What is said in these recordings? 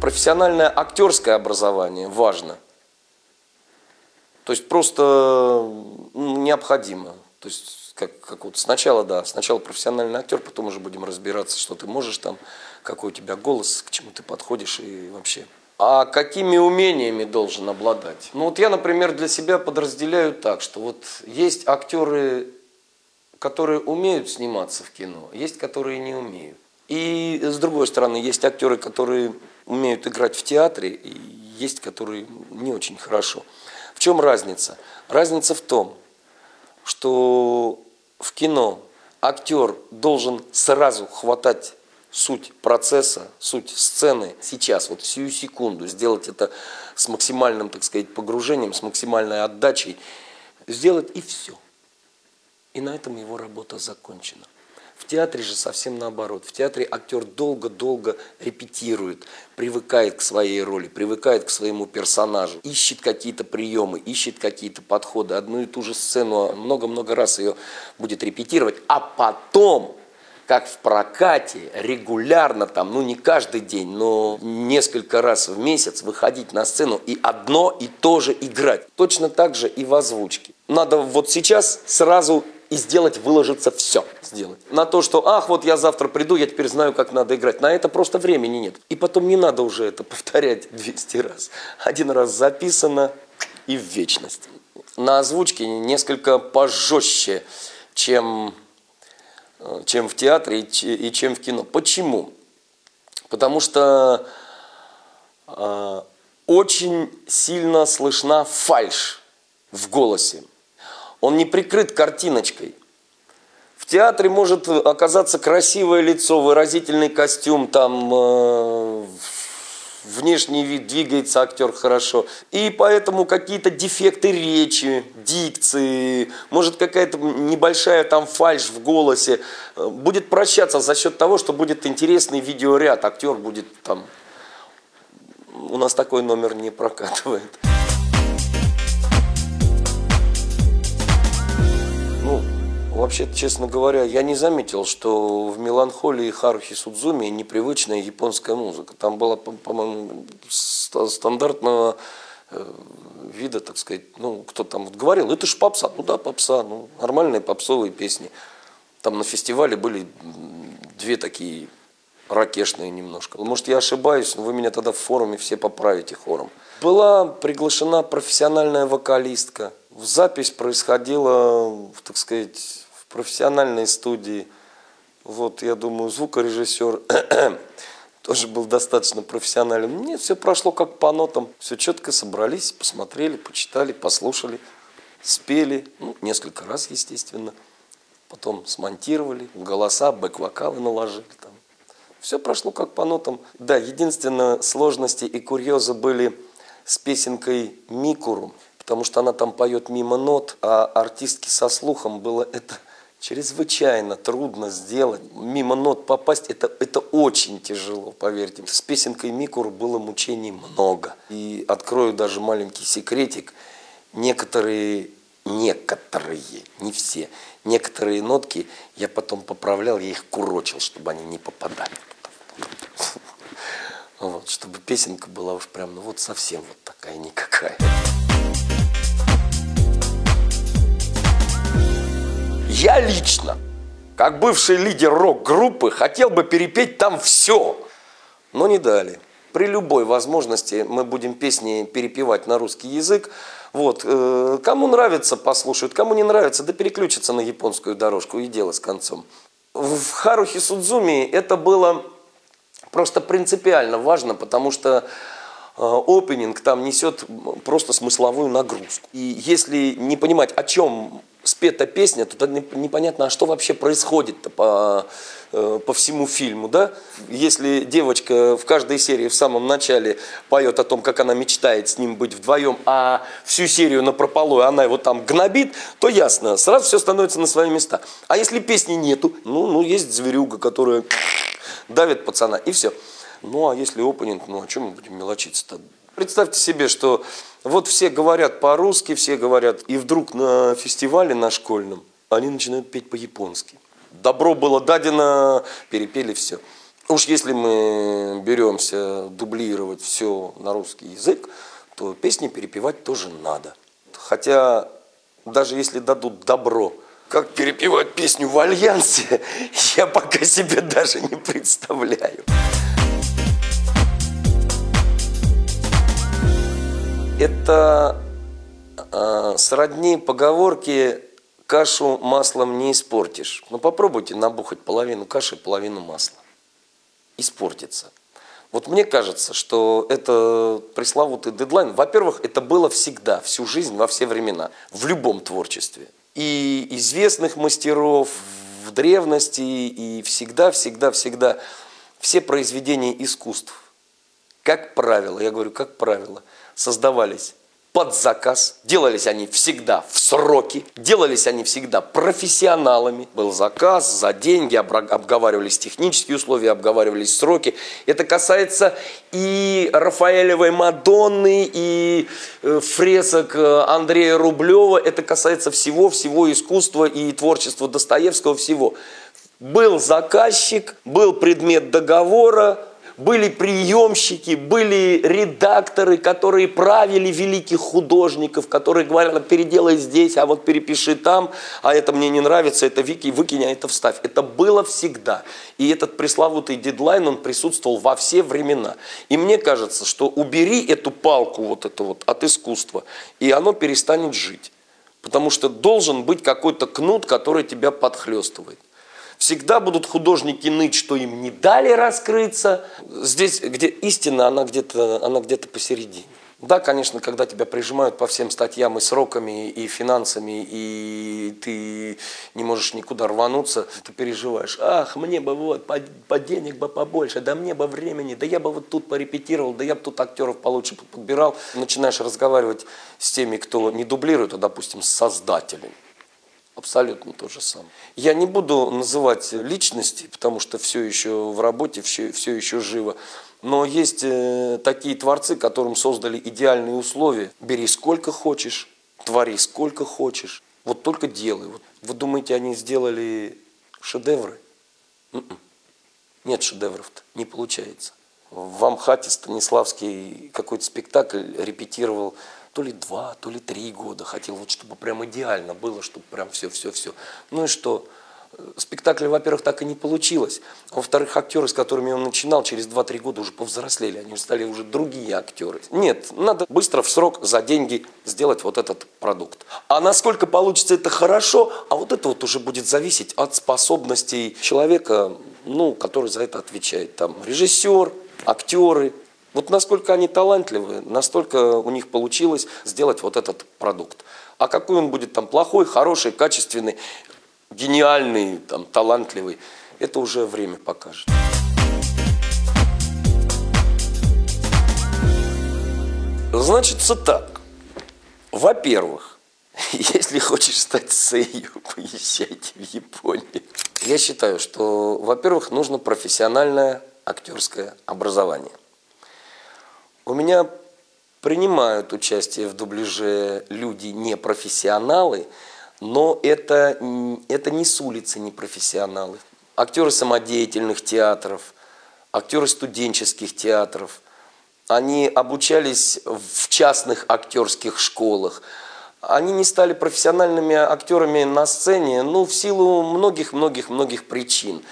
профессиональное актерское образование важно. То есть просто необходимо. То есть как вот сначала, да, сначала профессиональный актер, потом уже будем разбираться, что ты можешь там, какой у тебя голос, к чему ты подходишь и вообще. А какими умениями должен обладать? Ну вот я, например, для себя подразделяю так, что вот есть актеры, которые умеют сниматься в кино, есть, которые не умеют. И с другой стороны, есть актеры, которые умеют играть в театре, и есть, которые не очень хорошо. В чем разница? Разница в том, что в кино актер должен сразу хватать суть процесса, суть сцены сейчас, вот сию секунду, сделать это с максимальным, так сказать, погружением, с максимальной отдачей, сделать и все. И на этом его работа закончена. В театре же совсем наоборот. В театре актер долго-долго репетирует, привыкает к своей роли, привыкает к своему персонажу, ищет какие-то приемы, ищет какие-то подходы. Одну и ту же сцену много-много раз ее будет репетировать, а потом... как в прокате, регулярно, там, ну не каждый день, но несколько раз в месяц выходить на сцену и одно и то же играть. Точно так же и в озвучке. Надо вот сейчас сразу и сделать, выложиться все. Сделать. На то, что «ах, вот я завтра приду, я теперь знаю, как надо играть». На это просто времени нет. И потом не надо уже это повторять 200 раз. Один раз записано и в вечность. На озвучке несколько пожестче, чем в театре и чем в кино. Почему? Потому что очень сильно слышна фальшь в голосе. Он не прикрыт картиночкой. В театре может оказаться красивое лицо, выразительный костюм, там внешний вид, двигается актер хорошо. И поэтому какие-то дефекты речи, дикции, может какая-то небольшая там фальшь в голосе будет прощаться за счет того, что будет интересный видеоряд. Актер будет там... У нас такой номер не прокатывает. Ну, вообще-то, честно говоря, я не заметил, что в «Меланхолии» Харухи Судзуми непривычная японская музыка. Там была, по-моему, стандартного вида, так сказать, ну, кто там вот говорил, это ж попса, ну да, попса, ну, нормальные попсовые песни. Там на фестивале были две такие ракешные немножко. Может, я ошибаюсь, но вы меня тогда в форуме все поправите хором. Была приглашена профессиональная вокалистка. Запись происходила, так сказать, в профессиональной студии. Вот, я думаю, звукорежиссер тоже был достаточно профессионален. Мне все прошло как по нотам. Все четко собрались, посмотрели, почитали, послушали, спели. Ну, несколько раз, естественно. Потом смонтировали, голоса, бэк-вокалы наложили. Там. Все прошло как по нотам. Да, единственное, сложности и курьезы были с песенкой «Микуру», потому что она там поет мимо нот, а артистке со слухом было это чрезвычайно трудно сделать. Мимо нот попасть – это очень тяжело, поверьте. С песенкой «Микуру» было мучений много. И открою даже маленький секретик. Некоторые, не все, некоторые нотки я потом поправлял, я их курочил, чтобы они не попадали. Вот, чтобы песенка была уж прям, ну вот совсем вот такая никакая. Я лично, как бывший лидер рок-группы, хотел бы перепеть там все, но не дали. При любой возможности мы будем песни перепевать на русский язык. Вот. Кому нравится, послушают, кому не нравится, да переключится на японскую дорожку, и дело с концом. В «Харухи Судзуми» это было просто принципиально важно, потому что опенинг там несет просто смысловую нагрузку. И если не понимать, о чем спета песня, то непонятно, а что вообще происходит-то по всему фильму, да? Если девочка в каждой серии в самом начале поет о том, как она мечтает с ним быть вдвоем, а всю серию напропалую она его там гнобит, то ясно, сразу все становится на свои места. А если песни нету, ну есть зверюга, которая давит пацана, и все. Ну а если опенинг, ну о чем мы будем мелочиться-то? Представьте себе, что вот все говорят по-русски, все говорят, и вдруг на фестивале на школьном они начинают петь по-японски. Добро было дадено, перепели все. Уж если мы беремся дублировать все на русский язык, то песни перепевать тоже надо. Хотя, даже если дадут добро, как перепевать песню в альянсе, я пока себе даже не представляю. Это сродни поговорке «кашу маслом не испортишь». Но попробуйте набухать половину каши, половину масла. Испортится. Вот мне кажется, что это пресловутый дедлайн. Во-первых, это было всегда, всю жизнь, во все времена, в любом творчестве. И известных мастеров в древности, и всегда все произведения искусств, как правило, я говорю, как правило, создавались под заказ, делались они всегда в сроки, делались они всегда профессионалами. Был заказ, за деньги, обговаривались технические условия, обговаривались сроки. Это касается и Рафаэлевой Мадонны, и фресок Андрея Рублева. Это касается всего искусства и творчества Достоевского, всего. Был заказчик, был предмет договора, были приемщики, были редакторы, которые правили великих художников, которые говорили, переделай здесь, а вот перепиши там, а это мне не нравится, это выкинь, а это вставь. Это было всегда. И этот пресловутый дедлайн, он присутствовал во все времена. И мне кажется, что убери эту палку вот эту вот от искусства, и оно перестанет жить. Потому что должен быть какой-то кнут, который тебя подхлестывает. Всегда будут художники ныть, что им не дали раскрыться. Здесь, где истина, она где-то посередине. Да, конечно, когда тебя прижимают по всем статьям и сроками, и финансами, и ты не можешь никуда рвануться, ты переживаешь. Ах, мне бы вот, по денег бы побольше, да мне бы времени, да я бы вот тут порепетировал, да я бы тут актеров получше подбирал. Начинаешь разговаривать с теми, кто не дублирует, а, допустим, с создателем. Абсолютно то же самое. Я не буду называть личности, потому что все еще в работе, все еще живо. Но есть такие творцы, которым создали идеальные условия. Бери сколько хочешь, твори сколько хочешь. Вот только делай. Вот. Вы думаете, они сделали шедевры? Нет шедевров-то, не получается. В МХАТе Станиславский какой-то спектакль репетировал то ли 2, то ли 3 года. Хотел, вот, чтобы прям идеально было, чтобы прям все. Ну и что? Спектакль, во-первых, так и не получилось. Во-вторых, актеры, с которыми он начинал, через 2-3 года уже повзрослели. Они стали уже другие актеры. Нет, надо быстро, в срок, за деньги сделать вот этот продукт. А насколько получится это хорошо, а вот это вот уже будет зависеть от способностей человека, ну, который за это отвечает. Там режиссер, актеры. Вот насколько они талантливы, настолько у них получилось сделать вот этот продукт. А какой он будет там плохой, хороший, качественный, гениальный, там, талантливый, это уже время покажет. Значится так. Во-первых, если хочешь стать Сэйю, поезжайте в Японию. Я считаю, что, во-первых, нужно профессиональное актерское образование. У меня принимают участие в дубляже люди непрофессионалы, но это не с улицы непрофессионалы. Актеры самодеятельных театров, актеры студенческих театров, они обучались в частных актерских школах. Они не стали профессиональными актерами на сцене, ну, в силу многих причин.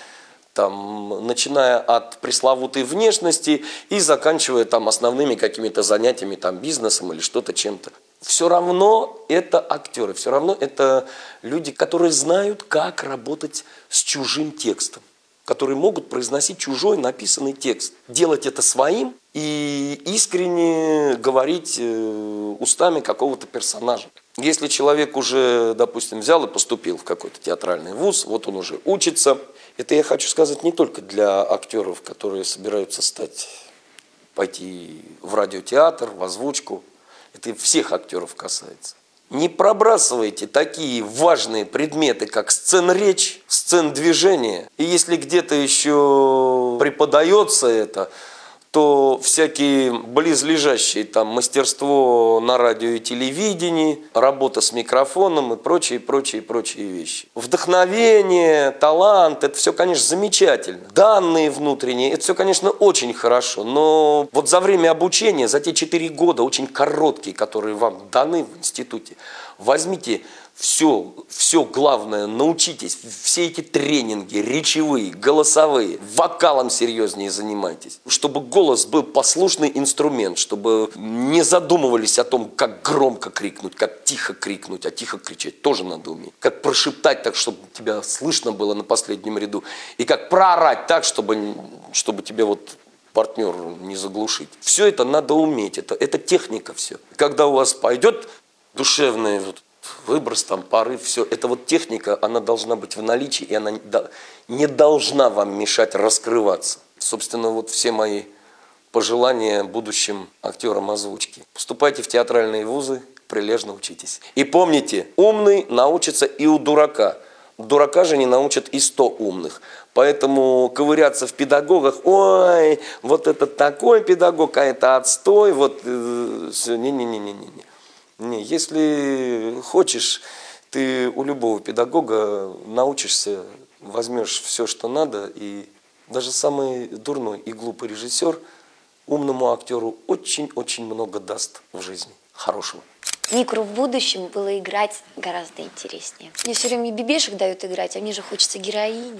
Там, начиная от пресловутой внешности и заканчивая там основными какими-то занятиями, там, бизнесом или что-то, чем-то. Все равно это актеры, все равно это люди, которые знают, как работать с чужим текстом, которые могут произносить чужой написанный текст, делать это своим и искренне говорить устами какого-то персонажа. Если человек уже, допустим, взял и поступил в какой-то театральный вуз, вот он уже учится. Это я хочу сказать не только для актеров, которые собираются пойти в радиотеатр, в озвучку. Это всех актеров касается. Не пробрасывайте такие важные предметы, как сценречь, сцендвижение. И если где-то еще преподается это, то всякие близлежащие там мастерство на радио и телевидении, работа с микрофоном и прочие вещи. Вдохновение, талант – это все, конечно, замечательно. Данные внутренние – это все, конечно, очень хорошо. Но вот за время обучения, за те 4 года, очень короткие, которые вам даны в институте, возьмите все главное, научитесь, все эти тренинги, речевые, голосовые, вокалом серьезнее занимайтесь, чтобы голос был послушный инструмент, чтобы не задумывались о том, как громко крикнуть, как тихо крикнуть, а тихо кричать тоже надо уметь, как прошептать так, чтобы тебя слышно было на последнем ряду, и как проорать так, чтобы тебе вот партнер не заглушить. Все это надо уметь, это техника все. Когда у вас пойдет душевное вот выброс, там, порыв, все. Это вот техника, она должна быть в наличии, и она не должна вам мешать раскрываться. Собственно, вот все мои пожелания будущим актерам озвучки. Поступайте в театральные вузы, прилежно учитесь. И помните, умный научится и у дурака. Дурака же не научат и 100 умных. Поэтому ковыряться в педагогах, ой, вот это такой педагог, а это отстой, вот, не-не-не-не-не. Не, если хочешь, ты у любого педагога научишься, возьмешь все, что надо, и даже самый дурной и глупый режиссер умному актеру очень-очень много даст в жизни хорошего. Микру в будущем было играть гораздо интереснее. Мне все время бебешек дают играть, а мне же хочется героини.